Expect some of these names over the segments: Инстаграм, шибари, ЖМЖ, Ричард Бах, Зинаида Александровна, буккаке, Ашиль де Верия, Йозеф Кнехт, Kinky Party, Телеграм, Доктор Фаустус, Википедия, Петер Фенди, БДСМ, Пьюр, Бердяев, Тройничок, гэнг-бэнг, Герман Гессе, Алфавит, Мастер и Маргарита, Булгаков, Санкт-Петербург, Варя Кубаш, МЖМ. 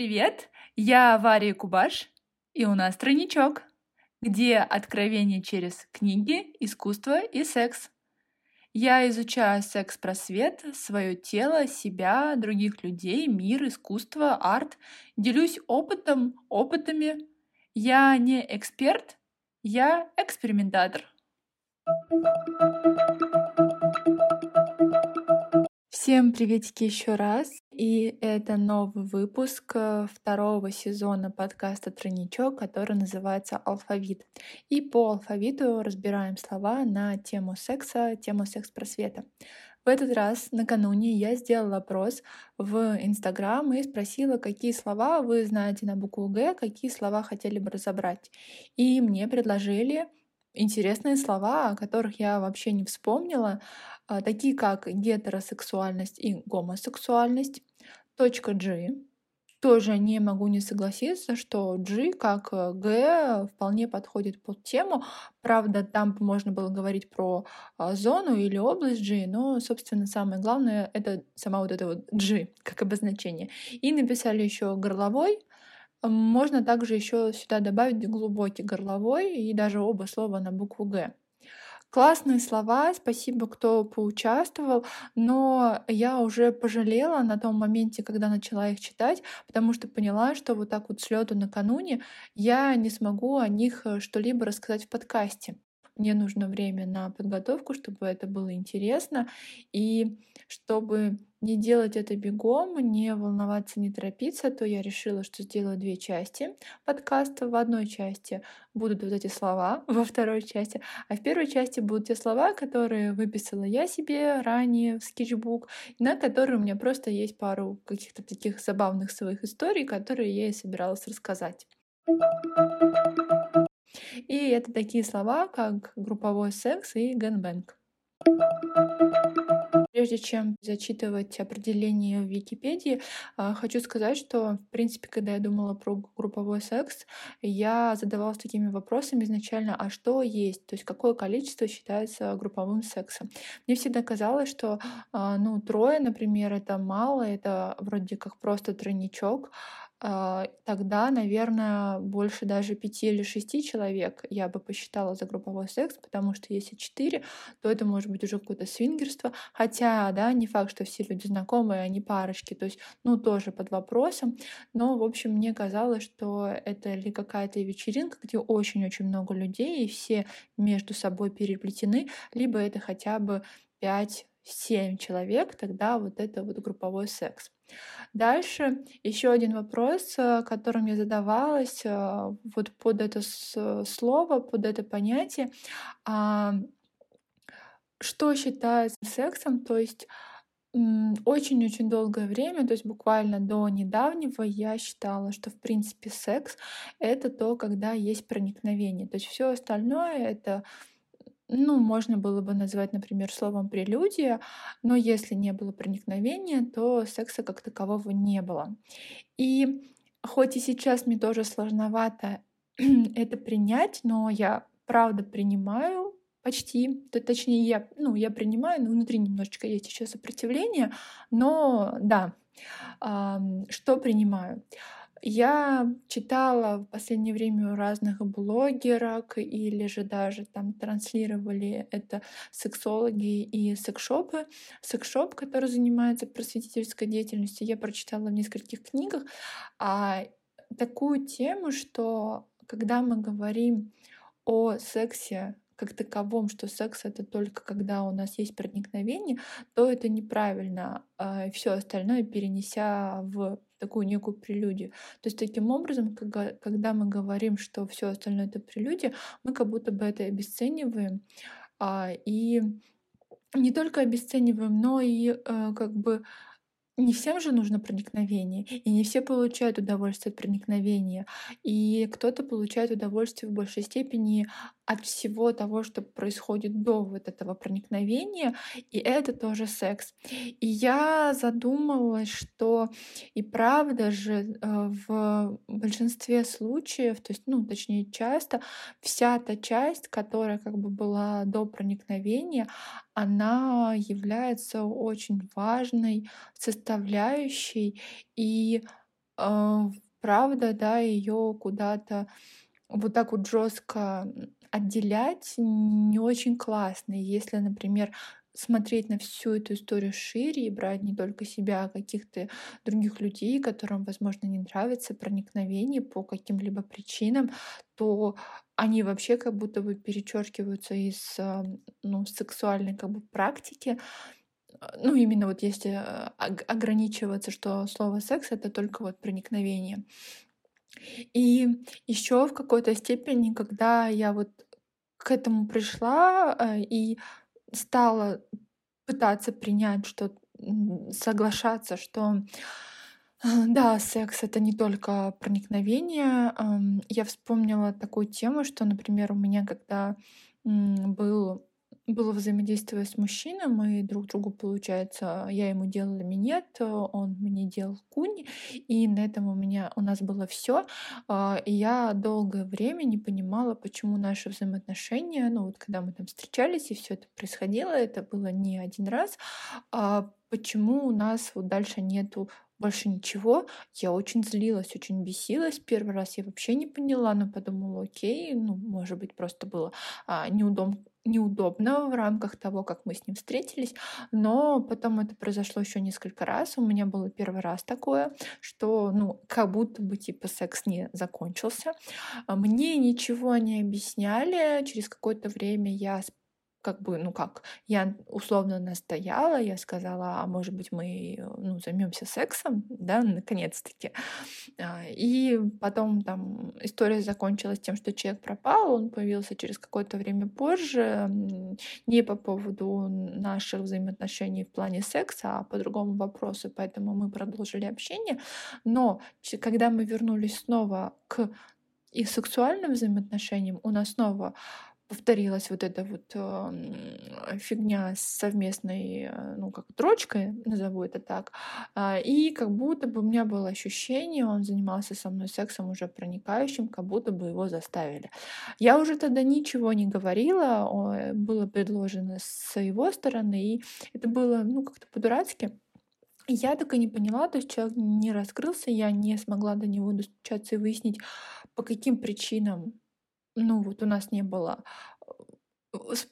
Привет, я Варя Кубаш, и у нас «Тройничок», где откровения через книги, искусство и секс. Я изучаю секс-просвет, свое тело, себя, других людей, мир, искусство, арт. Делюсь опытами. Я не эксперт, я экспериментатор. Всем приветики еще раз, и это новый выпуск второго сезона подкаста «Тройничок», который называется «Алфавит». И по алфавиту разбираем слова на тему секса, тему секс-просвета. В этот раз накануне я сделала опрос в Инстаграм и спросила, какие слова вы знаете на букву «Г», какие слова хотели бы разобрать. И мне предложили интересные слова, о которых я вообще не вспомнила, такие как гетеросексуальность и гомосексуальность, точка G. Тоже не могу не согласиться, что G, как G, вполне подходит под тему. Правда, там можно было говорить про зону или область G, но, собственно, самое главное — это сама вот эта вот G, как обозначение. И написали еще горловой. Можно также еще сюда добавить глубокий горловой и даже оба слова на букву «Г». Классные слова, спасибо, кто поучаствовал, но я уже пожалела на том моменте, когда начала их читать, потому что поняла, что вот так вот с лёту накануне я не смогу о них что-либо рассказать в подкасте. Мне нужно время на подготовку, чтобы это было интересно, и чтобы не делать это бегом, не волноваться, не торопиться, то я решила, что сделаю две части подкаста. В одной части будут вот эти слова, во второй части, а в первой части будут те слова, которые выписала я себе ранее в скетчбук, на которые у меня просто есть пару каких-то таких забавных своих историй, которые я и собиралась рассказать. И это такие слова, как групповой секс и гэнг-бэнг. Прежде чем зачитывать определение в Википедии, хочу сказать, что, в принципе, когда я думала про групповой секс, я задавалась такими вопросами изначально, а что есть, то есть какое количество считается групповым сексом. Мне всегда казалось, что трое, например, это мало, это вроде как просто тройничок, тогда, наверное, больше даже 5 или 6 человек я бы посчитала за групповой секс, потому что если 4, то это может быть уже какое-то свингерство, хотя, да, не факт, что все люди знакомые, они парочки, то есть, тоже под вопросом, но, в общем, мне казалось, что это или какая-то вечеринка, где очень-очень много людей, и все между собой переплетены, либо это хотя бы 5-7 человек, тогда вот это вот групповой секс. Дальше еще один вопрос, которым я задавалась вот под это слово, под это понятие. Что считается сексом? То есть очень-очень долгое время, то есть буквально до недавнего, я считала, что в принципе секс — это то, когда есть проникновение. То есть все остальное — это можно было бы назвать, например, словом «прелюдия», но если не было проникновения, то секса как такового не было. И хоть и сейчас мне тоже сложновато это принять, но я правда принимаю почти, точнее, я принимаю, но внутри немножечко есть еще сопротивление, но да, что принимаю? Я читала в последнее время у разных блогерок или же даже там транслировали это сексологи и секшопы. Секшоп, который занимается просветительской деятельностью, я прочитала в нескольких книгах. Такую тему, что когда мы говорим о сексе как таковом, что секс — это только когда у нас есть проникновение, то это неправильно. Все остальное перенеся в такую некую прелюдию. То есть таким образом, когда мы говорим, что все остальное — это прелюдия, мы как будто бы это обесцениваем. И не только обесцениваем, но и как бы не всем же нужно проникновение, и не все получают удовольствие от проникновения, и кто-то получает удовольствие в большей степени от всего того, что происходит до вот этого проникновения, и это тоже секс. И я задумалась, что и правда же в большинстве случаев, то есть, точнее, часто, вся та часть, которая как бы была до проникновения, она является очень важной составляющей, и правда, да, ее куда-то вот так вот жестко отделять не очень классно. Если, например, смотреть на всю эту историю шире и брать не только себя, а каких-то других людей, которым, возможно, не нравится проникновение по каким-либо причинам, то они вообще как будто бы перечеркиваются из сексуальной как бы практики. Ну, именно вот если ограничиваться, что слово «секс» — это только вот проникновение. И еще в какой-то степени, когда я вот к этому пришла и стала пытаться принять, что соглашаться, что да, секс — это не только проникновение, я вспомнила такую тему, что, например, у меня когда было взаимодействие с мужчиной, мы друг другу, получается, я ему делала минет, он мне делал кунь, и на этом у нас было все. И я долгое время не понимала, почему наши взаимоотношения, когда мы там встречались, и все это происходило, это было не один раз, почему у нас вот дальше нету больше ничего. Я очень злилась, очень бесилась. Первый раз я вообще не поняла, но подумала, окей, может быть, просто было неудобно в рамках того, как мы с ним встретились. Но потом это произошло еще несколько раз. У меня было первый раз такое, что, как будто бы, секс не закончился. Мне ничего не объясняли. Через какое-то время я я условно настояла, я сказала, а может быть, мы займемся сексом, да, наконец-таки. И потом там история закончилась тем, что человек пропал, он появился через какое-то время позже, не по поводу наших взаимоотношений в плане секса, а по другому вопросу, поэтому мы продолжили общение. Но когда мы вернулись снова к их сексуальным взаимоотношениям, у нас снова повторилась вот эта вот фигня с совместной, дрочкой, назову это так. И как будто бы у меня было ощущение, он занимался со мной сексом уже проникающим, как будто бы его заставили. Я уже тогда ничего не говорила, было предложено с его стороны, и это было, как-то по-дурацки. Я так и не поняла, то есть человек не раскрылся, я не смогла до него достучаться и выяснить, по каким причинам у нас не было,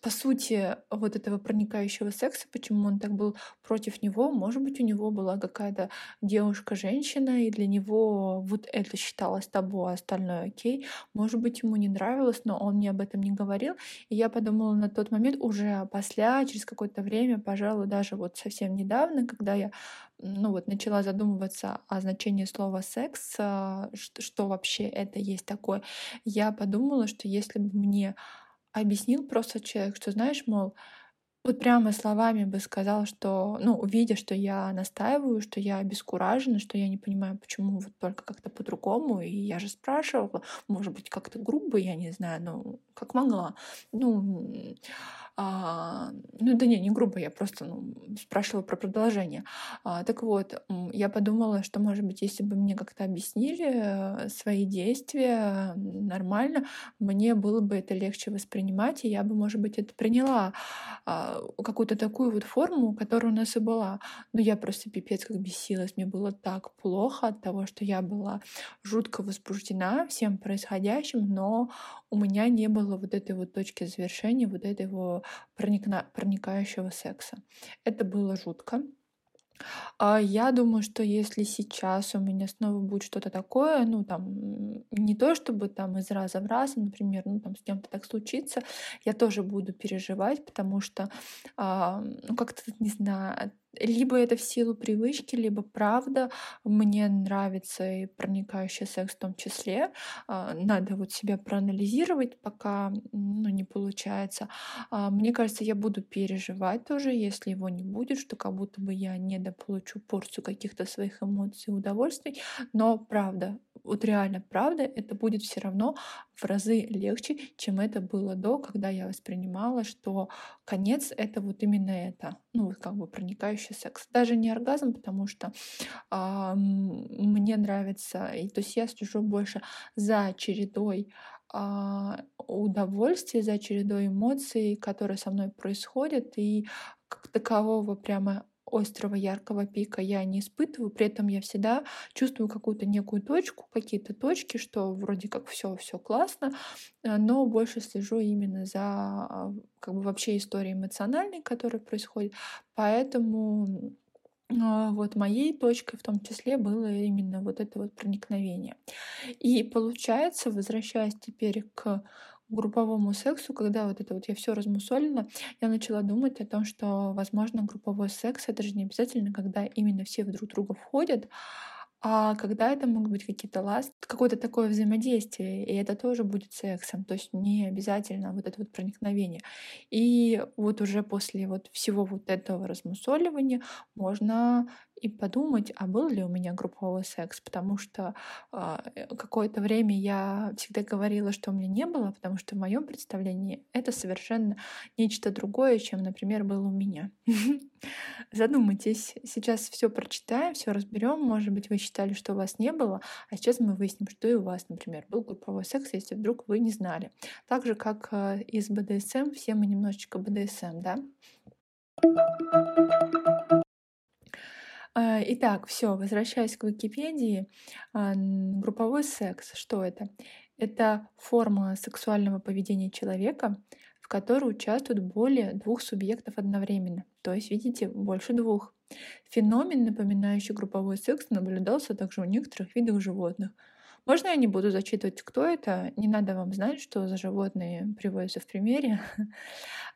по сути, вот этого проникающего секса, почему он так был против него. Может быть, у него была какая-то девушка-женщина, и для него вот это считалось табу, а остальное окей. Может быть, ему не нравилось, но он мне об этом не говорил. И я подумала на тот момент, уже после, через какое-то время, пожалуй, даже вот совсем недавно, когда я начала задумываться о значении слова «секс», что вообще это есть такое, я подумала, что если бы мне объяснил просто человек, что, знаешь, мол, вот прямо словами бы сказал, что, увидя, что я настаиваю, что я обескуражена, что я не понимаю, почему вот только как-то по-другому, и я же спрашивала, может быть, как-то грубо, я не знаю, как могла. Не грубо, я просто спрашивала про продолжение. Так вот, я подумала, что, может быть, если бы мне как-то объяснили свои действия нормально, мне было бы это легче воспринимать, и я бы, может быть, это приняла, какую-то такую вот форму, которая у нас и была. Но я просто пипец как бесилась, мне было так плохо от того, что я была жутко возбуждена всем происходящим, но у меня не было вот этой вот точки завершения, вот этого проникающего секса. Это было жутко. Я думаю, что если сейчас у меня снова будет что-то такое, не то чтобы там из раза в раз, например, с кем-то так случится, я тоже буду переживать, потому что, как-то, не знаю, либо это в силу привычки, либо правда, мне нравится и проникающий секс в том числе. Надо вот себя проанализировать, пока не получается. Мне кажется, я буду переживать тоже, если его не будет, что как будто бы я недополучу порцию каких-то своих эмоций и удовольствий. Но правда, вот реально правда, это будет все равно в разы легче, чем это было до, когда я воспринимала, что конец — это вот именно это. Проникающий секс. Даже не оргазм, потому что мне нравится, то есть я слежу больше за чередой удовольствия, за чередой эмоций, которые со мной происходят, и как такового прямо острого яркого пика я не испытываю, при этом я всегда чувствую какую-то некую точку, какие-то точки, что вроде как все классно, но больше слежу именно за как бы вообще историей эмоциональной, которая происходит, поэтому вот моей точкой в том числе было именно вот это вот проникновение. И получается, возвращаясь теперь к групповому сексу, когда вот это вот я все размусолила, я начала думать о том, что, возможно, групповой секс — это же не обязательно, когда именно все друг в друга входят, а когда это могут быть какие-то ласки, какое-то такое взаимодействие, и это тоже будет сексом, то есть не обязательно вот это вот проникновение. И вот уже после вот всего вот этого размусоливания можно и подумать, а был ли у меня групповой секс, потому что какое-то время я всегда говорила, что у меня не было, потому что в моем представлении это совершенно нечто другое, чем, например, было у меня. Задумайтесь, сейчас все прочитаем, все разберем. Может быть, вы считали, что у вас не было, а сейчас мы выясним, что и у вас, например, был групповой секс, если вдруг вы не знали. Так же, как и с БДСМ, все мы немножечко БДСМ, да? Итак, все, возвращаясь к Википедии, групповой секс, что это? Это форма сексуального поведения человека, в которой участвуют более двух субъектов одновременно, то есть, видите, больше двух. Феномен, напоминающий групповой секс, наблюдался также у некоторых видов животных. Можно я не буду зачитывать, кто это? Не надо вам знать, что за животные приводятся в примере.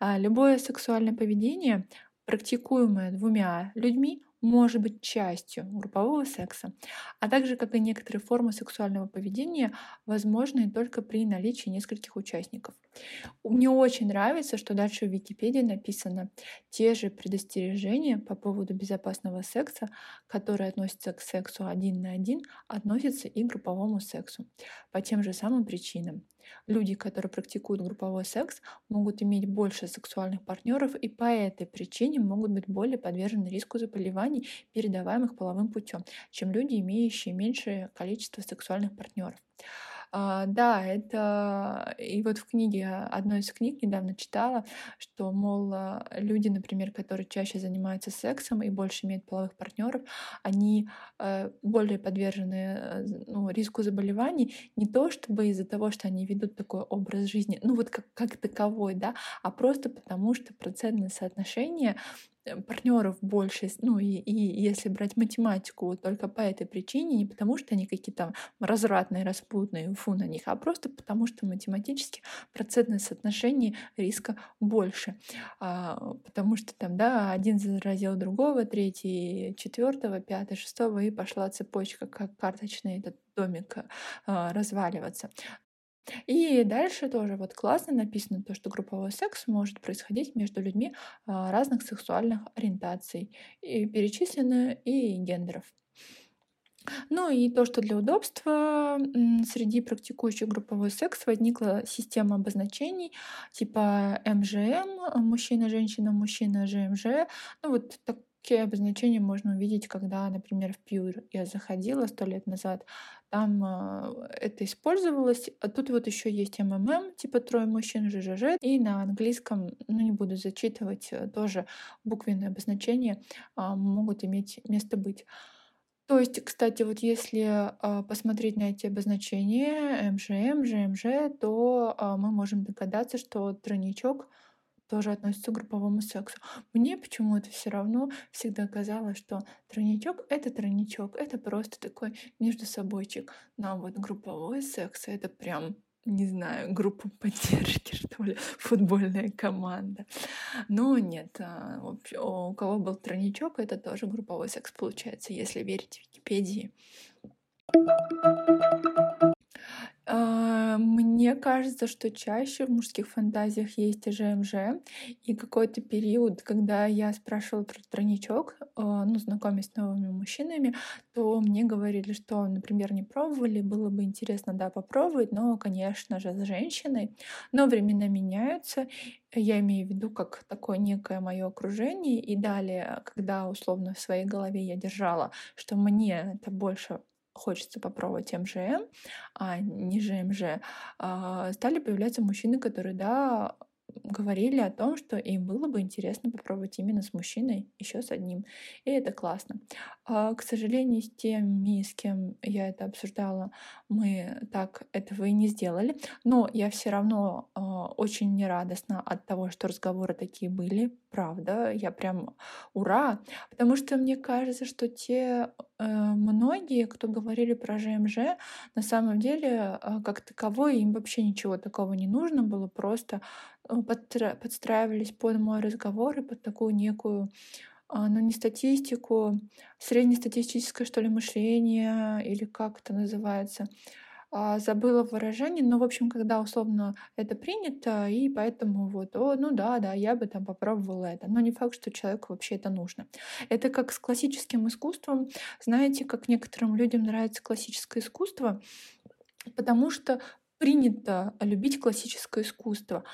Любое сексуальное поведение, практикуемое двумя людьми, может быть частью группового секса, а также, как и некоторые формы сексуального поведения, возможны только при наличии нескольких участников. Мне очень нравится, что дальше в Википедии написано те же предостережения по поводу безопасного секса, которые относятся к сексу один на один, относятся и к групповому сексу по тем же самым причинам. Люди, которые практикуют групповой секс, могут иметь больше сексуальных партнеров и по этой причине могут быть более подвержены риску заболеваний, передаваемых половым путем, чем люди, имеющие меньшее количество сексуальных партнеров. Да, это и вот в книге, одной из книг недавно читала, что, мол, люди, например, которые чаще занимаются сексом и больше имеют половых партнеров, они более подвержены риску заболеваний, не то чтобы из-за того, что они ведут такой образ жизни, как таковой, да, а просто потому, что процентное соотношение партнеров больше, и если брать математику вот только по этой причине, не потому что они какие-то развратные, распутные, фу на них, а просто потому что математически процентное соотношение риска больше, потому что там, да, один заразил другого, третий, четвертого, пятый, шестого, и пошла цепочка, как карточный этот домик разваливаться. И дальше тоже вот классно написано то, что групповой секс может происходить между людьми разных сексуальных ориентаций, и перечислено, и гендеров. И то, что для удобства среди практикующих групповой секс возникла система обозначений типа МЖМ, мужчина-женщина, мужчина-ЖМЖ, Такие обозначения можно увидеть, когда, например, в Пьюр я заходила 100 лет назад, там это использовалось. А тут вот еще есть МММ, типа трое мужчин, ЖЖЖ. И на английском, не буду зачитывать, тоже буквенные обозначения могут иметь место быть. То есть, кстати, вот если посмотреть на эти обозначения МЖМ, ЖМЖ, то мы можем догадаться, что тройничок тоже относится к групповому сексу. Мне почему-то все равно всегда казалось, что тройничок, это просто такой между собойчик. Но вот групповой секс — это прям, не знаю, группа поддержки, что ли, футбольная команда. Но нет, у кого был тройничок, это тоже групповой секс получается, если верить Википедии. Мне кажется, что чаще в мужских фантазиях есть и ЖМЖ, и какой-то период, когда я спрашивала про тройничок, знакомясь с новыми мужчинами, то мне говорили, что, например, не пробовали, было бы интересно, да, попробовать, но, конечно же, с женщиной. Но времена меняются, я имею в виду как такое некое мое окружение, и далее, когда условно в своей голове я держала, что мне это больше хочется попробовать МЖМ, а не ЖМЖ, стали появляться мужчины, которые, да, говорили о том, что им было бы интересно попробовать именно с мужчиной, еще с одним. И это классно. К сожалению, с теми, с кем я это обсуждала, мы так этого и не сделали. Но я все равно очень нерадостна от того, что разговоры такие были. Правда, я прям ура! Потому что мне кажется, что те многие, кто говорили про ЖМЖ, на самом деле, как таковой, им вообще ничего такого не нужно было, просто подстраивались под мой разговор и под такую некую, ну не статистику, среднестатистическое, что ли, мышление, или как это называется, забыла выражение, но, в общем, когда условно это принято, и поэтому вот, о, ну да, я бы там попробовала это. Но не факт, что человеку вообще это нужно. Это как с классическим искусством. Знаете, как некоторым людям нравится классическое искусство, потому что принято любить классическое искусство,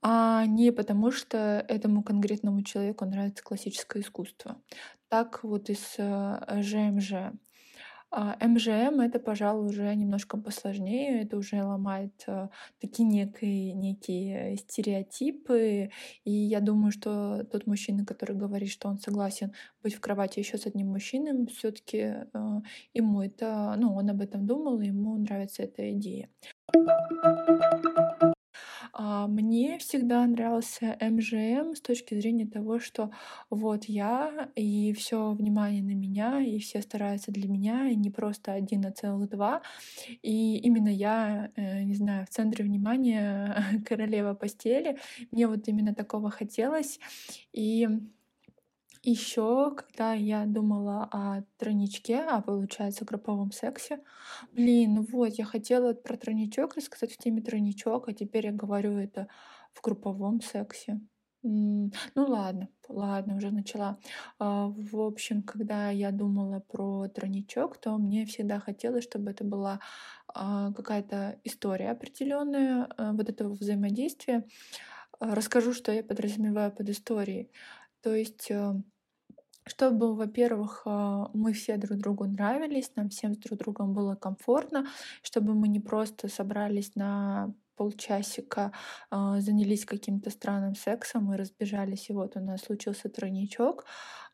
а не потому что этому конкретному человеку нравится классическое искусство. Так вот и с ЖМЖ. МЖМ — это, пожалуй, уже немножко посложнее, это уже ломает такие некие стереотипы, и я думаю, что тот мужчина, который говорит, что он согласен быть в кровати еще с одним мужчиной, все-таки ему это, ну, он об этом думал, и ему нравится эта идея. Мне всегда нравился МЖМ с точки зрения того, что вот я, и все внимание на меня, и все стараются для меня, и не просто один, а целых два. И именно я, не знаю, в центре внимания, королева постели. Мне вот именно такого хотелось. И еще, когда я думала о тройничке, а получается групповом сексе, я хотела про тройничок рассказать в теме тройничок, а теперь я говорю это в групповом сексе. Ну ладно, уже начала. В общем, когда я думала про тройничок, то мне всегда хотелось, чтобы это была какая-то история определенная вот этого взаимодействия. Расскажу, что я подразумеваю под историей. То есть, чтобы, во-первых, мы все друг другу нравились, нам всем с друг другом было комфортно, чтобы мы не просто собрались на полчасика, занялись каким-то странным сексом и разбежались, и вот у нас случился тройничок.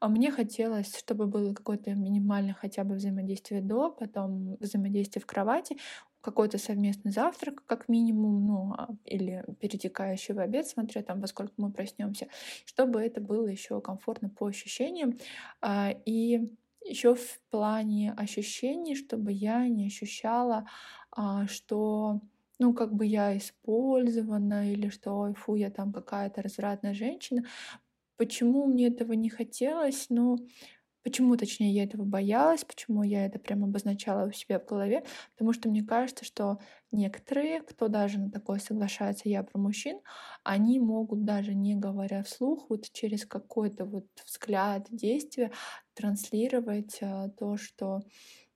Мне хотелось, чтобы было какое-то минимальное хотя бы взаимодействие до, потом взаимодействие в кровати, какой-то совместный завтрак, как минимум, или перетекающий в обед, смотря там, во сколько мы проснемся, чтобы это было еще комфортно по ощущениям. И еще в плане ощущений, чтобы я не ощущала, что я использована, или что, ой, фу, я там какая-то развратная женщина. Почему мне этого не хотелось? Почему, точнее, я этого боялась, почему я это прямо обозначала у себя в голове, потому что мне кажется, что некоторые, кто даже на такое соглашается, я про мужчин, они могут, даже не говоря вслух, вот через какой-то вот взгляд, действие транслировать то, что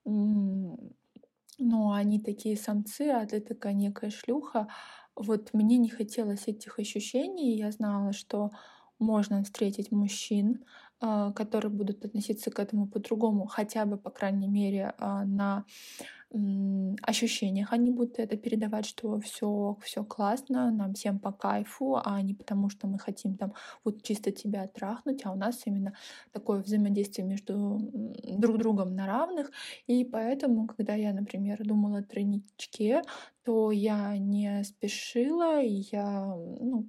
они такие самцы, а ты такая некая шлюха. Вот мне не хотелось этих ощущений, я знала, что можно встретить мужчин, которые будут относиться к этому по-другому, хотя бы, по крайней мере, на ощущениях они будут это передавать, что все классно, нам всем по кайфу, а не потому, что мы хотим там вот чисто тебя трахнуть, а у нас именно такое взаимодействие между друг другом на равных. И поэтому, когда я, например, думала о тройничке, то я не спешила, и я,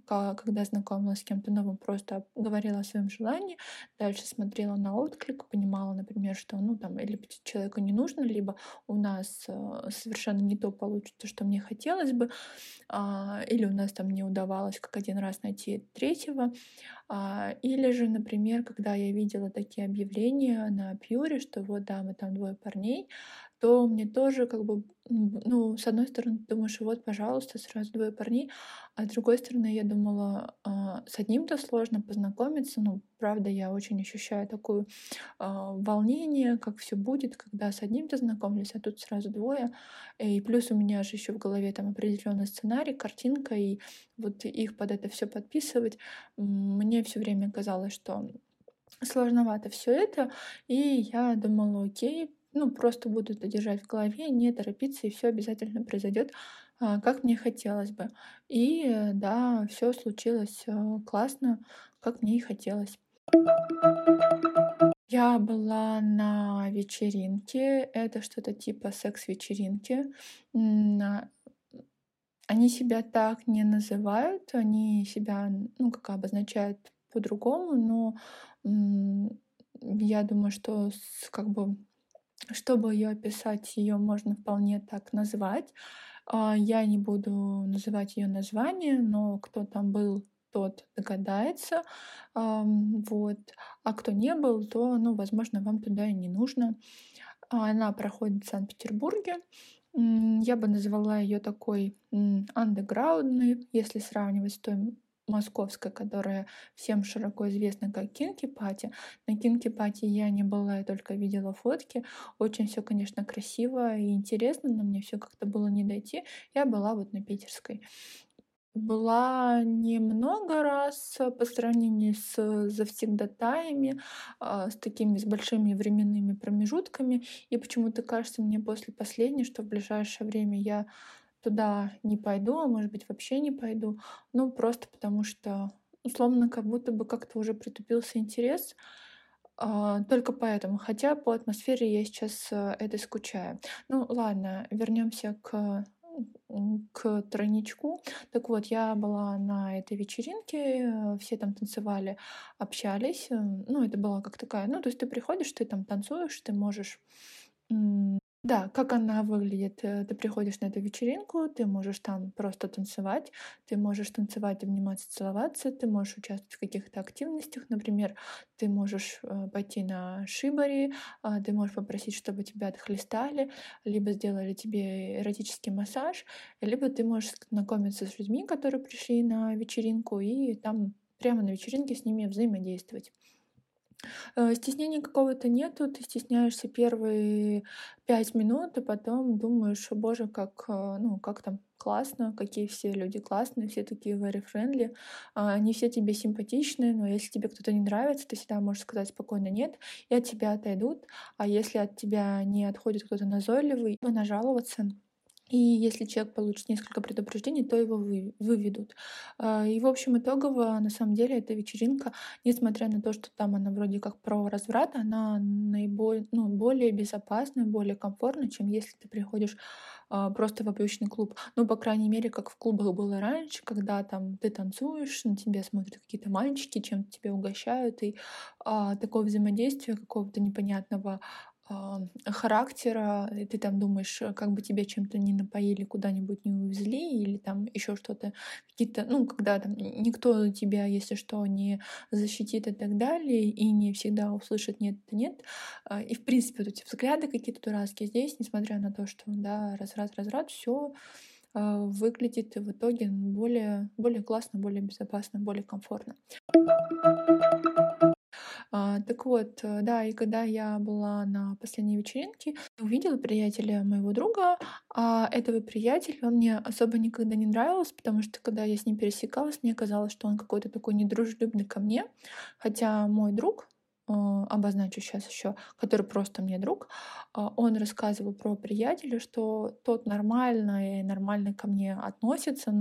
когда знакомилась с кем-то новым, просто говорила о своем желании, дальше смотрела на отклик, понимала, например, что, либо человеку не нужно, либо у нас совершенно не то получится, что мне хотелось бы, или у нас там не удавалось как один раз найти третьего, или же, например, когда я видела такие объявления на Пьюре, что вот, да, мы там двое парней, то мне тоже с одной стороны, ты думаешь, вот, пожалуйста, сразу двое парней, а с другой стороны, я думала, с одним-то сложно познакомиться, правда, я очень ощущаю такое волнение, как все будет, когда с одним-то знакомлюсь, а тут сразу двое, и плюс у меня же еще в голове там определенный сценарий, картинка, и вот их под это все подписывать, мне все время казалось, что сложновато все это, и я думала, окей, просто буду это держать в голове, не торопиться, и все обязательно произойдет. как мне хотелось бы. И да, все случилось классно, как мне и хотелось. Я была на вечеринке, это что-то типа секс-вечеринки. Они себя так не называют, они себя, как обозначают по-другому, но я думаю, что чтобы ее описать, ее можно вполне так назвать. Я не буду называть ее название, но кто там был, тот догадается, вот. А кто не был, то, возможно, вам туда и не нужно. Она проходит в Санкт-Петербурге. Я бы назвала ее такой андеграундной, если сравнивать с той московской, которая всем широко известна как Kinky Party. На Kinky Party я не была, я только видела фотки. Очень все, конечно, красиво и интересно, но мне все как-то было не дойти. Я была вот на питерской. Была немного раз по сравнению с завсегдатаями, с такими с большими временными промежутками. И почему-то кажется мне после последней, что в ближайшее время я туда не пойду, а может быть вообще не пойду. Просто потому что, условно, как будто бы как-то уже притупился интерес. Только поэтому, хотя по атмосфере я сейчас это скучаю. Ладно, вернемся к тройничку. Так вот, я была на этой вечеринке, все там танцевали, общались. Это была как такая... то есть ты приходишь, ты там танцуешь, ты можешь... Да, как она выглядит. Ты приходишь на эту вечеринку, ты можешь там просто танцевать, ты можешь танцевать, обниматься, целоваться, ты можешь участвовать в каких-то активностях. Например, ты можешь пойти на шибари, ты можешь попросить, чтобы тебя отхлестали, либо сделали тебе эротический массаж, либо ты можешь знакомиться с людьми, которые пришли на вечеринку, и там прямо на вечеринке с ними взаимодействовать. Стеснения какого-то нету, ты стесняешься первые 5 минут, а потом думаешь: боже, как там классно, какие все люди классные, все такие very friendly, они все тебе симпатичные, но если тебе кто-то не нравится, ты всегда можешь сказать спокойно «нет», и от тебя отойдут, а если от тебя не отходит кто-то назойливый, то нажаловаться. И если человек получит несколько предупреждений, то его выведут. И, в общем, итогово, на самом деле, эта вечеринка, несмотря на то, что там она вроде как про разврат, она более безопасная, более комфортная, чем если ты приходишь просто в обычный клуб. По крайней мере, как в клубах было раньше, когда там ты танцуешь, на тебя смотрят какие-то мальчики, чем-то тебя угощают, и такое взаимодействие какого-то непонятного характера, и ты там думаешь, как бы тебя чем-то не напоили, куда-нибудь не увезли, или там еще что-то, какие-то, когда там никто тебя, если что, не защитит и так далее, и не всегда услышит «нет». И, в принципе, вот эти взгляды какие-то дурацкие здесь, несмотря на то, что, да, раз-раз-раз-раз, все выглядит в итоге более классно, более безопасно, более комфортно. Так вот, да, и когда я была на последней вечеринке, увидела приятеля моего друга, а этого приятеля, он мне особо никогда не нравился, потому что когда я с ним пересекалась, мне казалось, что он какой-то такой недружелюбный ко мне, хотя мой друг, обозначу сейчас еще, который просто мне друг, он рассказывал про приятеля, что тот нормально ко мне относится,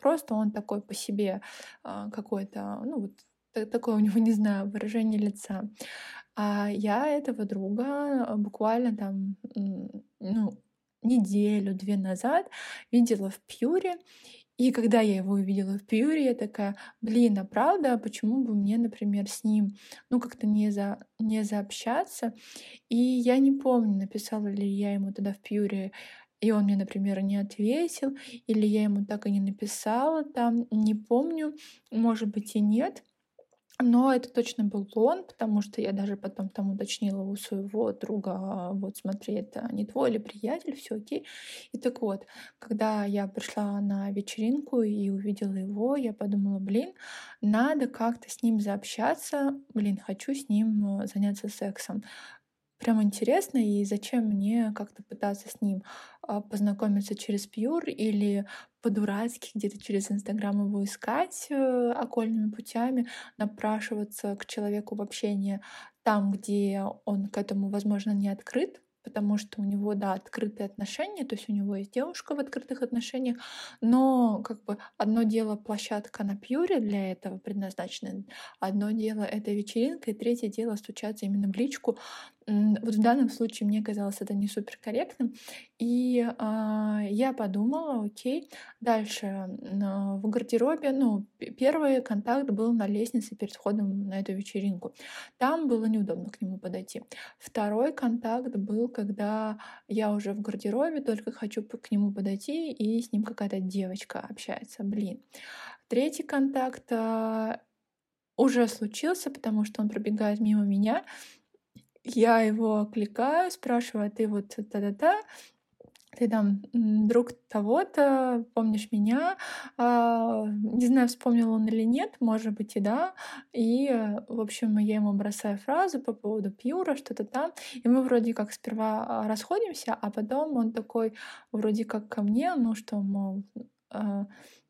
просто он такой по себе какой-то, такое у него, не знаю, выражение лица. А я этого друга буквально там, неделю-две назад видела в Пьюре. И когда я его увидела в Пьюре, я такая: блин, а правда, почему бы мне, например, с ним, как-то не заобщаться? И я не помню, написала ли я ему тогда в Пьюре, и он мне, например, не ответил, или я ему так и не написала там, не помню, может быть, и нет. Но это точно был он, потому что я даже потом там уточнила у своего друга: вот смотри, это не твой или приятель, все окей. И так вот, когда я пришла на вечеринку и увидела его, я подумала: блин, надо как-то с ним заобщаться, блин, хочу с ним заняться сексом. Прям интересно, и зачем мне как-то пытаться с ним познакомиться через Пьюр или по-дурацки где-то через Инстаграм его искать окольными путями, напрашиваться к человеку в общение там, где он к этому, возможно, не открыт, потому что у него, да, открытые отношения, то есть у него есть девушка в открытых отношениях, но как бы одно дело площадка на Пьюре для этого предназначена, одно дело это вечеринка, и третье дело стучаться именно в личку. Вот в данном случае мне казалось это не суперкорректным, и я подумала, окей, дальше в гардеробе, ну, первый контакт был на лестнице перед входом на эту вечеринку, там было неудобно к нему подойти. Второй контакт был, когда я уже в гардеробе, только хочу к нему подойти, и с ним какая-то девочка общается, блин. Третий контакт уже случился, потому что он пробегает мимо меня, я его окликаю, спрашиваю, а ты вот та-та-та, ты там друг того-то, помнишь меня? Не знаю, вспомнил он или нет, может быть и да. И, в общем, я ему бросаю фразу по поводу Пьюра, что-то там. И мы вроде как сперва расходимся, а потом он такой вроде как ко мне, ну что, мол...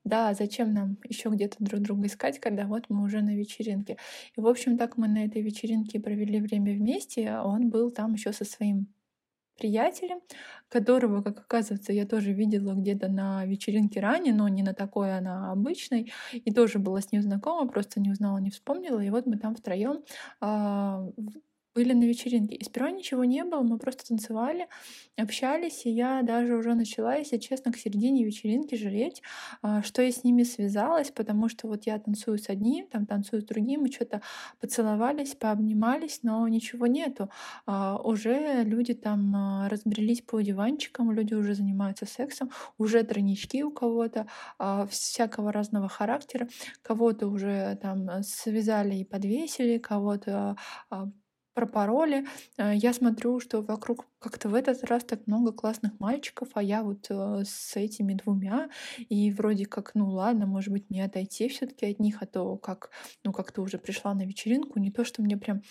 Да, зачем нам еще где-то друг друга искать, когда вот мы уже на вечеринке. И, в общем, так мы на этой вечеринке провели время вместе. Он был там еще со своим приятелем, которого, как оказывается, я тоже видела где-то на вечеринке ранее, но не на такой, а на обычной. И тоже была с ним знакома, просто не узнала, не вспомнила. И вот мы там втроем были на вечеринке. И сперва ничего не было, мы просто танцевали, общались, и я даже уже начала, если честно, к середине вечеринки жалеть, что я с ними связалась, потому что вот я танцую с одним, там танцую с другим, и что-то поцеловались, пообнимались, но ничего нету. Уже люди там разбрелись по диванчикам, люди уже занимаются сексом, уже тройнички у кого-то, всякого разного характера, кого-то уже там связали и подвесили, кого-то про пароли. Я смотрю, что вокруг как-то в этот раз так много классных мальчиков, а я вот с этими двумя, и вроде как, ну ладно, может быть, мне отойти все-таки от них, а то как, ну как-то уже пришла на вечеринку, не то, что мне прям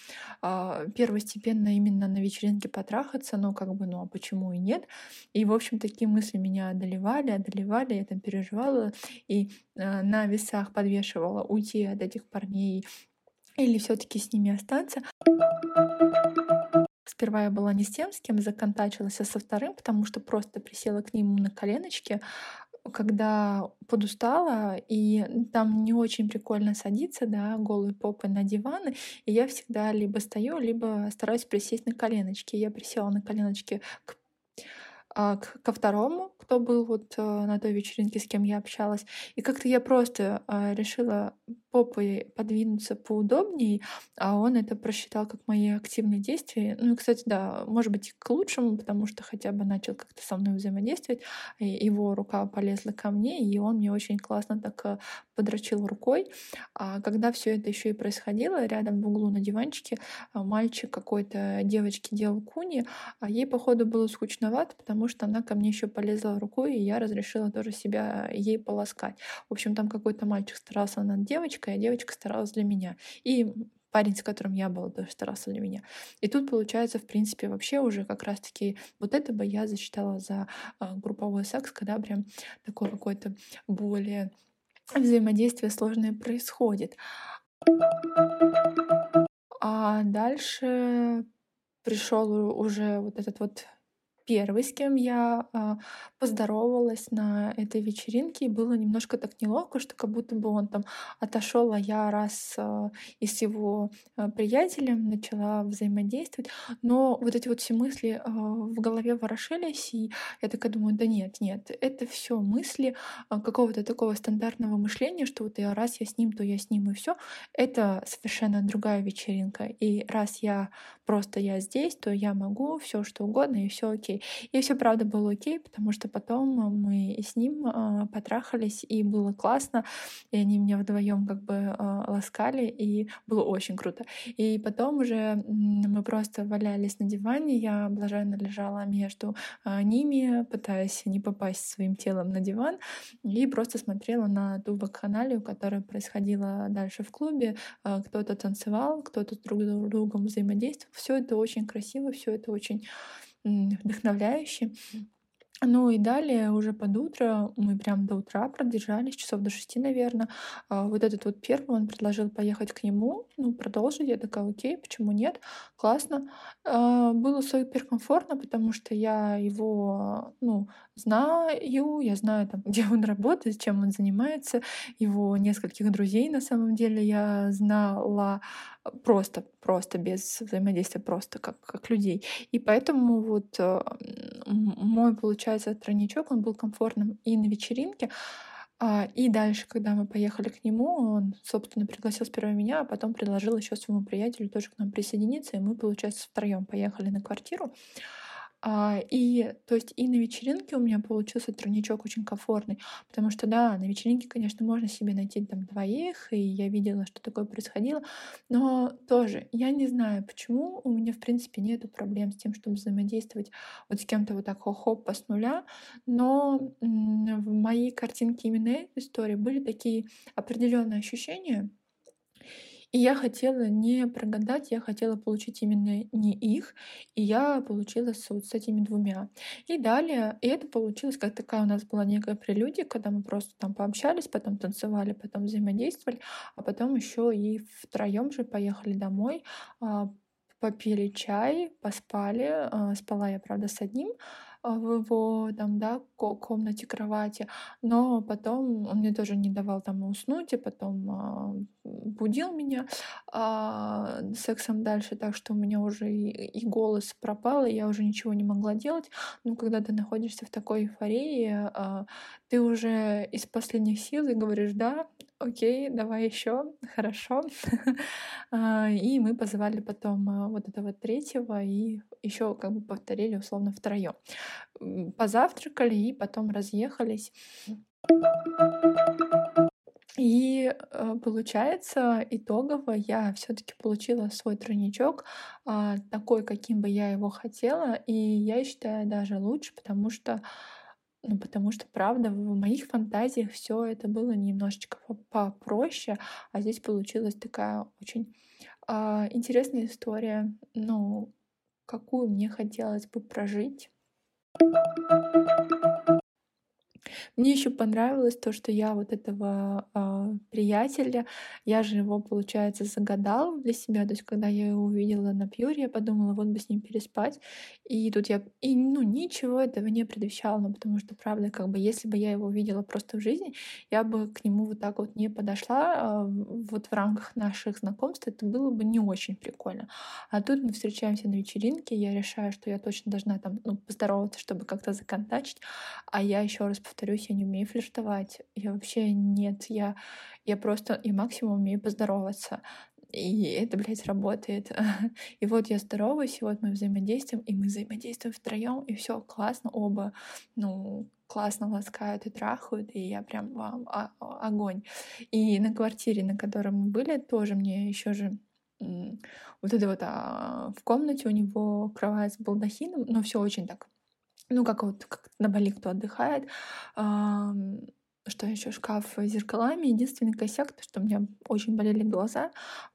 первостепенно именно на вечеринке потрахаться, но как бы, ну а почему и нет? И, в общем, такие мысли меня одолевали, я там переживала и на весах подвешивала уйти от этих парней или все-таки с ними остаться. Сперва я была не с тем, с кем законтачилась, а со вторым, потому что просто присела к нему на коленочки, когда подустала, и там не очень прикольно садиться, да, голой попой на диваны, и я всегда либо стою, либо стараюсь присесть на коленочки. Я присела на коленочки ко второму, кто был вот на той вечеринке, с кем я общалась. И как-то я просто решила попой подвинуться поудобнее, а он это просчитал как мои активные действия. Ну и, кстати, да, может быть, к лучшему, потому что хотя бы начал как-то со мной взаимодействовать. И его рука полезла ко мне, и он мне очень классно так подрочил рукой. А когда все это еще и происходило, рядом в углу на диванчике мальчик какой-то девочке делал куни, а ей, походу, было скучновато, потому что она ко мне еще полезла рукой, и я разрешила тоже себя ей полоскать. В общем, там какой-то мальчик старался над девочкой, а девочка старалась для меня. И парень, с которым я была, тоже старался для меня. И тут, получается, в принципе, вообще уже как раз-таки вот это бы я засчитала за групповой секс, когда прям такое какое-то более взаимодействие сложное происходит. А дальше пришел уже вот этот вот первый, с кем я поздоровалась на этой вечеринке, и было немножко так неловко, что как будто бы он там отошел, а я раз и с его приятелем начала взаимодействовать. Но вот эти вот все мысли в голове ворошились, и я такая думаю, да нет, это все мысли какого-то такого стандартного мышления, что вот я, раз я с ним, то я с ним, и все. Это совершенно другая вечеринка. И раз я просто я здесь, то я могу все что угодно, и все окей. И все правда было окей, потому что потом мы с ним потрахались, и было классно, и они меня вдвоем как бы ласкали, и было очень круто. И потом уже мы просто валялись на диване, я блаженно лежала между ними, пытаясь не попасть своим телом на диван, и просто смотрела на ту вакханалию, которая происходила дальше в клубе. Кто-то танцевал, кто-то друг с другом взаимодействовал. Все это очень красиво, все это очень вдохновляюще. Ну и далее уже под утро, мы прям до утра продержались, часов до 6, наверное. Вот этот вот первый, он предложил поехать к нему, ну, продолжить. Я такая, окей, почему нет? Классно. Было суперкомфортно, потому что я его, ну, знаю, я знаю, там, где он работает, чем он занимается. Его нескольких друзей, на самом деле, я знала просто без взаимодействия, просто как людей. И поэтому вот мой, получается, тройничок, он был комфортным и на вечеринке, и дальше, когда мы поехали к нему, он, собственно, пригласил сперва меня, а потом предложил еще своему приятелю тоже к нам присоединиться, и мы, получается, втроем поехали на квартиру. И, то есть, и на вечеринке у меня получился тройничок очень комфортный, потому что, да, на вечеринке, конечно, можно себе найти там двоих, и я видела, что такое происходило, но тоже я не знаю, почему у меня, в принципе, нету проблем с тем, чтобы взаимодействовать вот с кем-то вот так хоп-хоп с нуля, но в моей картинке именно этой истории были такие определенные ощущения, и я хотела не прогадать, я хотела получить именно не их, и я получила вот с этими двумя. И далее, и это получилось, как такая у нас была некая прелюдия, когда мы просто там пообщались, потом танцевали, потом взаимодействовали, а потом еще и втроем же поехали домой, попили чай, поспали. Спала я, правда, с одним в его там, да, комнате, кровати, но потом он мне тоже не давал там уснуть, и потом будил меня сексом дальше, так что у меня уже и голос пропал, и я уже ничего не могла делать. Но когда ты находишься в такой эйфории, ты уже из последних сил и говоришь, да, окей, давай еще, хорошо. И мы позвали потом вот этого третьего, и еще как бы повторили условно втроем. Позавтракали и потом разъехались. И получается, итогово я все-таки получила свой тройничок такой, каким бы я его хотела, и я считаю, даже лучше, потому что, правда, в моих фантазиях все это было немножечко попроще, а здесь получилась такая очень интересная история, ну, какую мне хотелось бы прожить. Мне еще понравилось то, что я вот этого приятеля, я же его, получается, загадала для себя, то есть когда я его увидела на Пьюре, я подумала, вот бы с ним переспать, и тут я, и, ну, ничего этого не предвещала, ну, потому что, правда, как бы, если бы я его увидела просто в жизни, я бы к нему вот так вот не подошла, вот в рамках наших знакомств это было бы не очень прикольно, а тут мы встречаемся на вечеринке, я решаю, что я точно должна там, ну, поздороваться, чтобы как-то законтачить, а я еще раз повторюсь, я не умею флиртовать, я вообще нет, я просто и максимум умею поздороваться, и это, блядь, работает. И вот я здороваюсь, и вот мы взаимодействуем, и мы взаимодействуем втроем, и все классно, оба, ну, классно ласкают и трахают, и я прям вам огонь. И на квартире, на которой мы были, тоже мне еще же вот это вот в комнате у него кровать с балдахином, но все очень так. Ну, как вот как на Бали кто отдыхает, что еще шкаф с зеркалами. Единственный косяк, то, что у меня очень болели глаза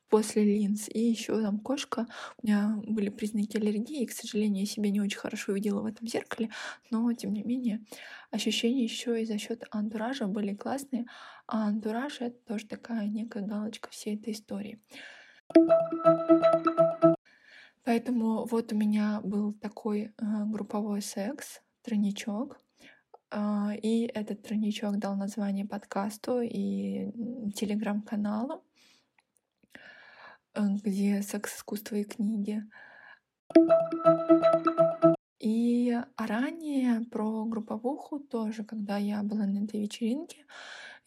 после линз. И еще там кошка. У меня были признаки аллергии. И, к сожалению, я себя не очень хорошо видела в этом зеркале. Но, тем не менее, ощущения еще и за счет антуража были классные. А антураж — это тоже такая некая галочка всей этой истории. Поэтому вот у меня был такой групповой секс, тройничок. И этот тройничок дал название подкасту и телеграм-каналу, где секс, искусство и книги. И ранее про групповуху тоже, когда я была на этой вечеринке,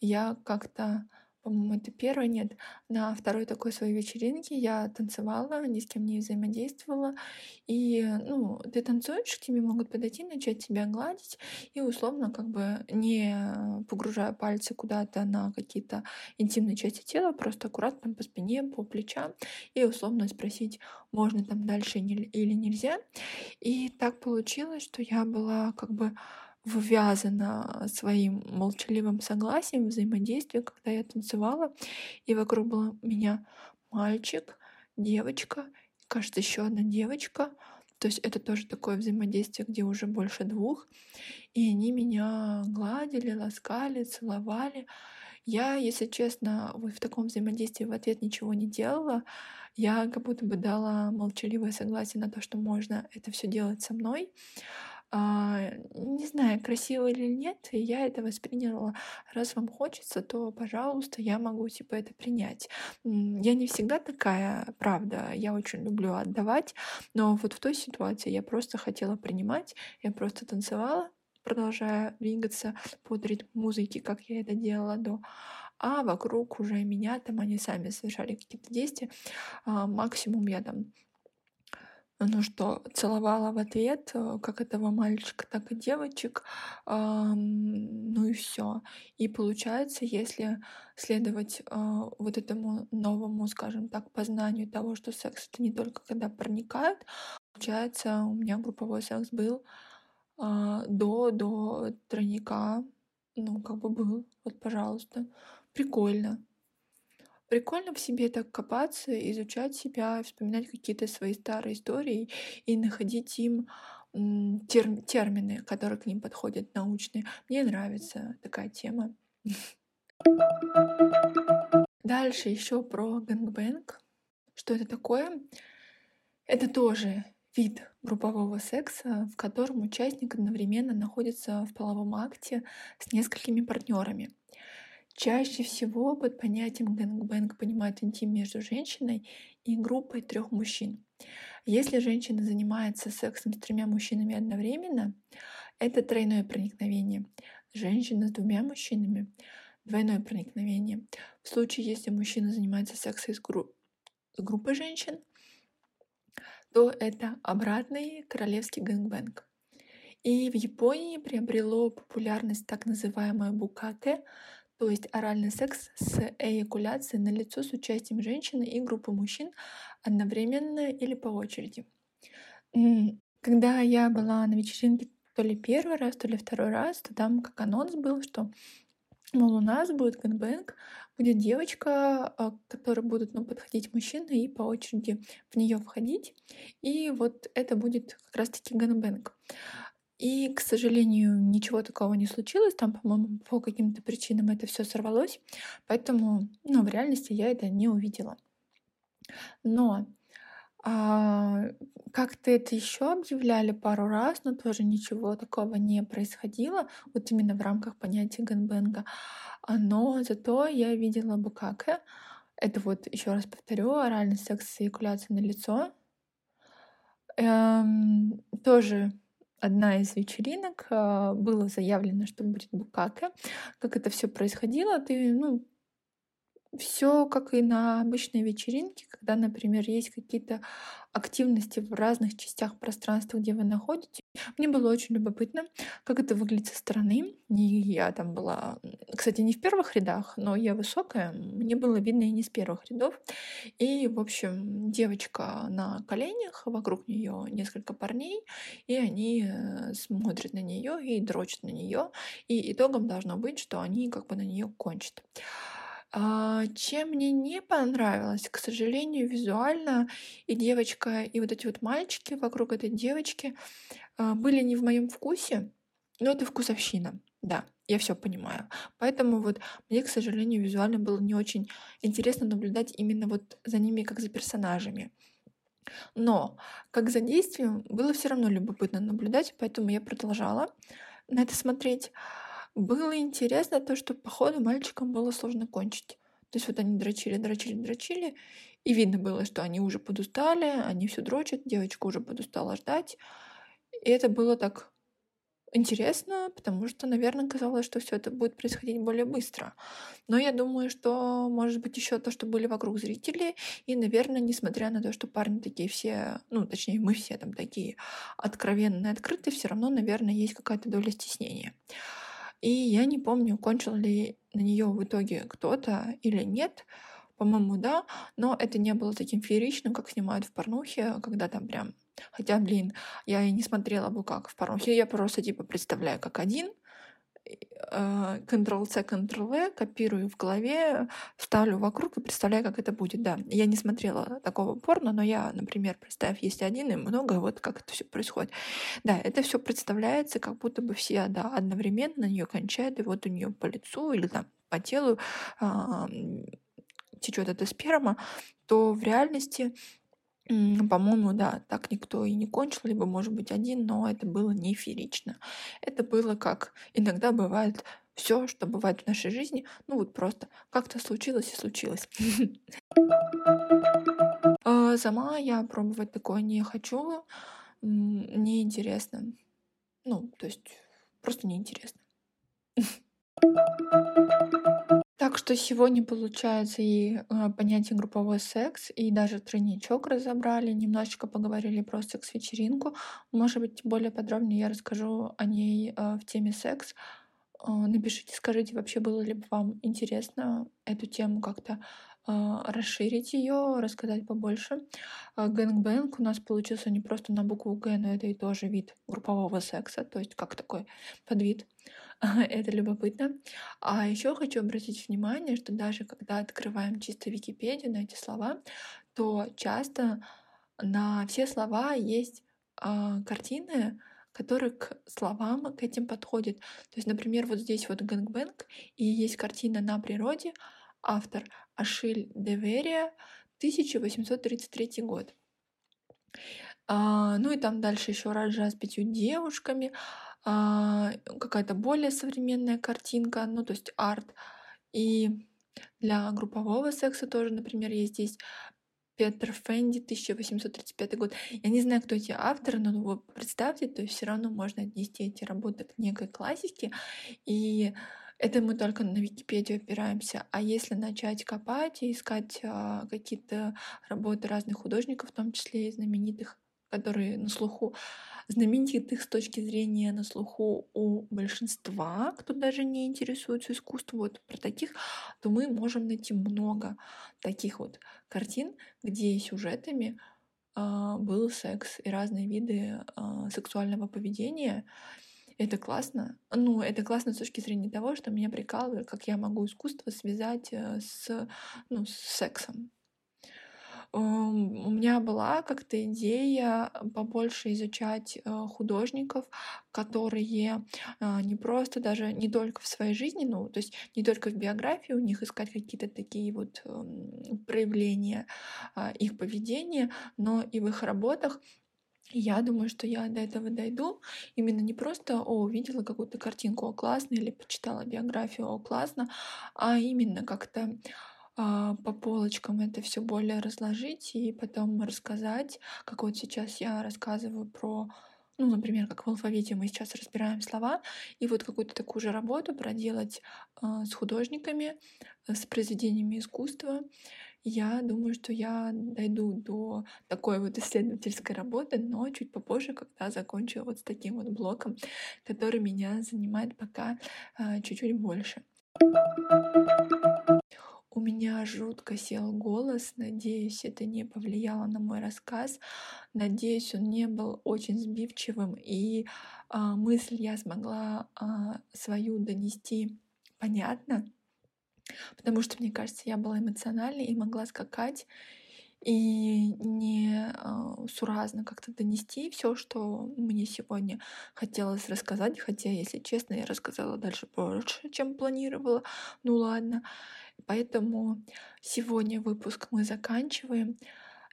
я как-то... По-моему, это первое, нет. На второй такой своей вечеринке я танцевала, ни с кем не взаимодействовала. И, ну, ты танцуешь, к тебе могут подойти, начать тебя гладить. И условно, как бы, не погружая пальцы куда-то на какие-то интимные части тела, просто аккуратно там по спине, по плечам. И условно спросить, можно там дальше или нельзя. И так получилось, что я была, как бы, ввязана своим молчаливым согласием, взаимодействием, когда я танцевала, и вокруг был меня мальчик, девочка, кажется, еще одна девочка, То есть это тоже такое взаимодействие, где уже больше двух. И они меня гладили, ласкали, целовали. Я, если честно, в таком взаимодействии в ответ ничего не делала. Я как будто бы дала молчаливое согласие на то, что можно это все делать со мной. Не знаю, красиво или нет, я это восприняла. Раз вам хочется, то, пожалуйста, я могу типа это принять. Я не всегда такая, правда, я очень люблю отдавать, но вот в той ситуации я просто хотела принимать, я просто танцевала, продолжая двигаться под ритм музыки, как я это делала до. А вокруг уже меня, там они сами совершали какие-то действия. Максимум я там целовала в ответ, как этого мальчика, так и девочек, ну и все. И получается, если следовать вот этому новому, скажем так, познанию того, что секс — это не только когда проникают, получается, у меня групповой секс был до тройника, был, вот, пожалуйста. Прикольно. Прикольно в себе так копаться, изучать себя, вспоминать какие-то свои старые истории и находить им термины, которые к ним подходят, научные. Мне нравится такая тема. Дальше еще про гэнг-бэнг. Что это такое? Это тоже вид группового секса, в котором участник одновременно находится в половом акте с несколькими партнерами. Чаще всего под понятием гэнг-бэнг понимают интим между женщиной и группой 3 мужчин. Если женщина занимается сексом с 3 мужчинами одновременно, это тройное проникновение. Женщина с 2 мужчинами — двойное проникновение. В случае, если мужчина занимается сексом с группой женщин, то это обратный королевский гэнг-бэнг. И в Японии приобрело популярность так называемое буккаке, то есть оральный секс с эякуляцией на лицо с участием женщины и группы мужчин одновременно или по очереди. Когда я была на вечеринке то ли первый раз, то ли второй раз, то там как анонс был, что, мол, у нас будет гэнг-бэнг, будет девочка, к которой будут подходить мужчины и по очереди в нее входить. И вот это будет как раз-таки гэнг-бэнг. И, к сожалению, ничего такого не случилось. Там, по-моему, по каким-то причинам это все сорвалось. Поэтому, в реальности я это не увидела. Но как-то это еще объявляли пару раз, но тоже ничего такого не происходило. Вот именно в рамках понятия гэнг-бэнга. Но зато я видела буккаке. Это вот, еще раз повторю, оральный секс с эякуляцией на лицо. Тоже одна из вечеринок, было заявлено, что будет буккаке. Как это все происходило, все как и на обычной вечеринке, когда, например, есть какие-то активности в разных частях пространства, где вы находитесь. Мне было очень любопытно, как это выглядит со стороны. И я там была, кстати, не в первых рядах, но я высокая, мне было видно и не с первых рядов. И, в общем, девочка на коленях, вокруг нее несколько парней, и они смотрят на нее и дрочат на нее. И итогом должно быть, что они как бы на нее кончат. Чем мне не понравилось, к сожалению, визуально и девочка, и вот эти вот мальчики вокруг этой девочки были не в моем вкусе, но это вкусовщина, да, я все понимаю. Поэтому вот мне, к сожалению, визуально было не очень интересно наблюдать именно вот за ними, как за персонажами. Но как за действием было все равно любопытно наблюдать, поэтому я продолжала на это смотреть. Было интересно то, что, походу, мальчикам было сложно кончить. То есть вот они дрочили, и видно было, что они уже подустали, они все дрочат, девочка уже подустала ждать. И это было так интересно, потому что, наверное, казалось, что все это будет происходить более быстро. Но я думаю, что, может быть, еще то, что были вокруг зрители, и, наверное, несмотря на то, что парни такие все, точнее, мы все там такие откровенные, открытые, все равно, наверное, есть какая-то доля стеснения. И я не помню, кончил ли на нее в итоге кто-то или нет. По-моему, да. Но это не было таким фееричным, как снимают в порнухе, когда там прям... Хотя, блин, я и не смотрела бы как в порнухе. Я просто представляю, как один Ctrl-C, Ctrl-V, копирую в голове, ставлю вокруг и представляю, как это будет. Да, я не смотрела такого порно, но я, например, представь, есть один и много, вот как это все происходит. Да, это все представляется, как будто бы все, да, одновременно на нее кончают, и вот у нее по лицу или там по телу течет эта сперма, то в реальности, по-моему, да, так никто и не кончил, либо, может быть, один, но это было не феерично. Это было как иногда бывает все, что бывает в нашей жизни, ну вот просто как-то случилось и случилось. Сама я пробовать такое не хочу, неинтересно. Ну, то есть просто неинтересно. Так что сегодня, получается, и понятие групповой секс, и даже тройничок разобрали, немножечко поговорили про секс-вечеринку. Может быть, более подробнее я расскажу о ней в теме секс. Напишите, скажите, вообще было ли вам интересно эту тему как-то расширить ее, рассказать побольше. Гэнг-бэнг у нас получился не просто на букву Г, но это и тоже вид группового секса, то есть как такой подвид. Это любопытно. А еще хочу обратить внимание, что даже когда открываем чисто Википедию на эти слова, то часто на все слова есть картины, которые к словам, к этим подходят. То есть, например, вот здесь вот гэнг-бэнг, и есть картина «На природе», автор Ашиль де Верия, 1833 год. Ну и там дальше еще «Раджа с 5 девушками», какая-то более современная картинка, ну то есть арт. И для группового секса тоже, например, есть здесь Петер Фенди, 1835 год. Я не знаю, кто эти авторы, но вы представьте, то есть все равно можно отнести эти работы к некой классике. И это мы только на Википедию опираемся. А если начать копать и искать какие-то работы разных художников, в том числе и знаменитых, которые на слуху, знаменитых с точки зрения на слуху у большинства, кто даже не интересуется искусством, вот про таких, то мы можем найти много таких вот картин, где сюжетами был секс и разные виды сексуального поведения. Это классно. Ну, это классно с точки зрения того, что меня прикалывает, как я могу искусство связать с сексом. У меня была как-то идея побольше изучать художников, которые не просто даже не только в своей жизни, ну, то есть не только в биографии у них искать какие-то такие вот проявления их поведения, но и в их работах. Я думаю, что я до этого дойду. Именно не просто «О, увидела какую-то картинку, о, классно», или «Почитала биографию, о, классно», а именно как-то по полочкам это все более разложить и потом рассказать, как вот сейчас я рассказываю про, ну, например, как в алфавите мы сейчас разбираем слова, и вот какую-то такую же работу проделать с художниками, с произведениями искусства. Я думаю, что я дойду до такой вот исследовательской работы, но чуть попозже, когда закончу вот с таким вот блоком, который меня занимает пока чуть-чуть больше. У меня жутко сел голос, надеюсь, это не повлияло на мой рассказ, надеюсь, он не был очень сбивчивым, и мысль я смогла свою донести понятно, потому что, мне кажется, я была эмоциональной и могла скакать, и несуразно как-то донести все, что мне сегодня хотелось рассказать, хотя, если честно, я рассказала дальше больше, чем планировала, ну ладно. Поэтому сегодня выпуск мы заканчиваем.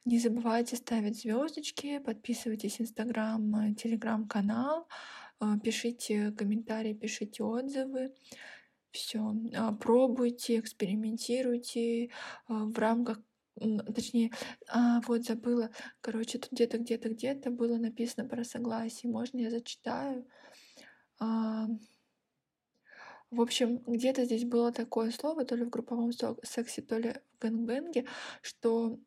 Не забывайте ставить звездочки, подписывайтесь на Инстаграм, Телеграм-канал, пишите комментарии, пишите отзывы. Все, пробуйте, экспериментируйте в рамках, точнее, вот забыла, короче, тут где-то было написано про согласие, можно я зачитаю? В общем, где-то здесь было такое слово, то ли в групповом сексе, то ли в гэнг-бэнге, что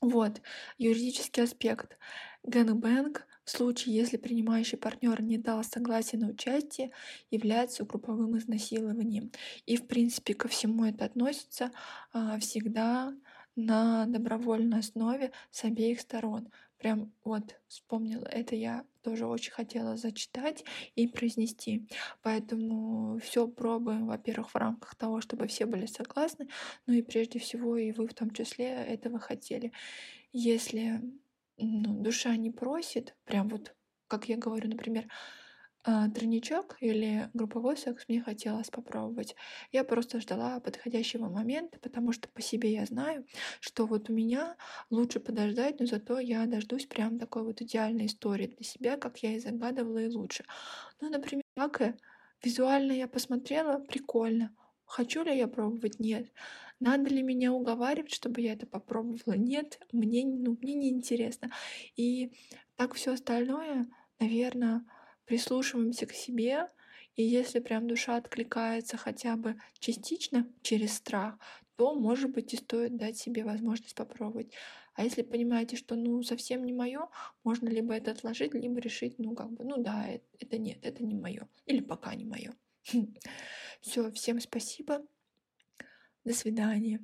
вот, юридический аспект. Гэнг-бэнг в случае, если принимающий партнер не дал согласия на участие, является групповым изнасилованием. И, в принципе, ко всему это относится всегда на добровольной основе с обеих сторон. Прям вот вспомнила. Это я тоже очень хотела зачитать и произнести. Поэтому все пробуем, во-первых, в рамках того, чтобы все были согласны. Ну и прежде всего, и вы в том числе этого хотели. Если душа не просит, прям вот, как я говорю, например, тройничок или групповой секс мне хотелось попробовать. Я просто ждала подходящего момента, потому что по себе я знаю, что вот у меня лучше подождать, но зато я дождусь прям такой вот идеальной истории для себя, как я и загадывала, и лучше. Ну, например, буккаке визуально я посмотрела, прикольно. Хочу ли я пробовать? Нет. Надо ли меня уговаривать, чтобы я это попробовала? Нет. Мне неинтересно. И так все остальное, наверное, прислушиваемся к себе, и если прям душа откликается хотя бы частично через страх, то, может быть, и стоит дать себе возможность попробовать. А если понимаете, что, совсем не мое, можно либо это отложить, либо решить, это нет, это не мое, или пока не мое. Все, всем спасибо, до свидания.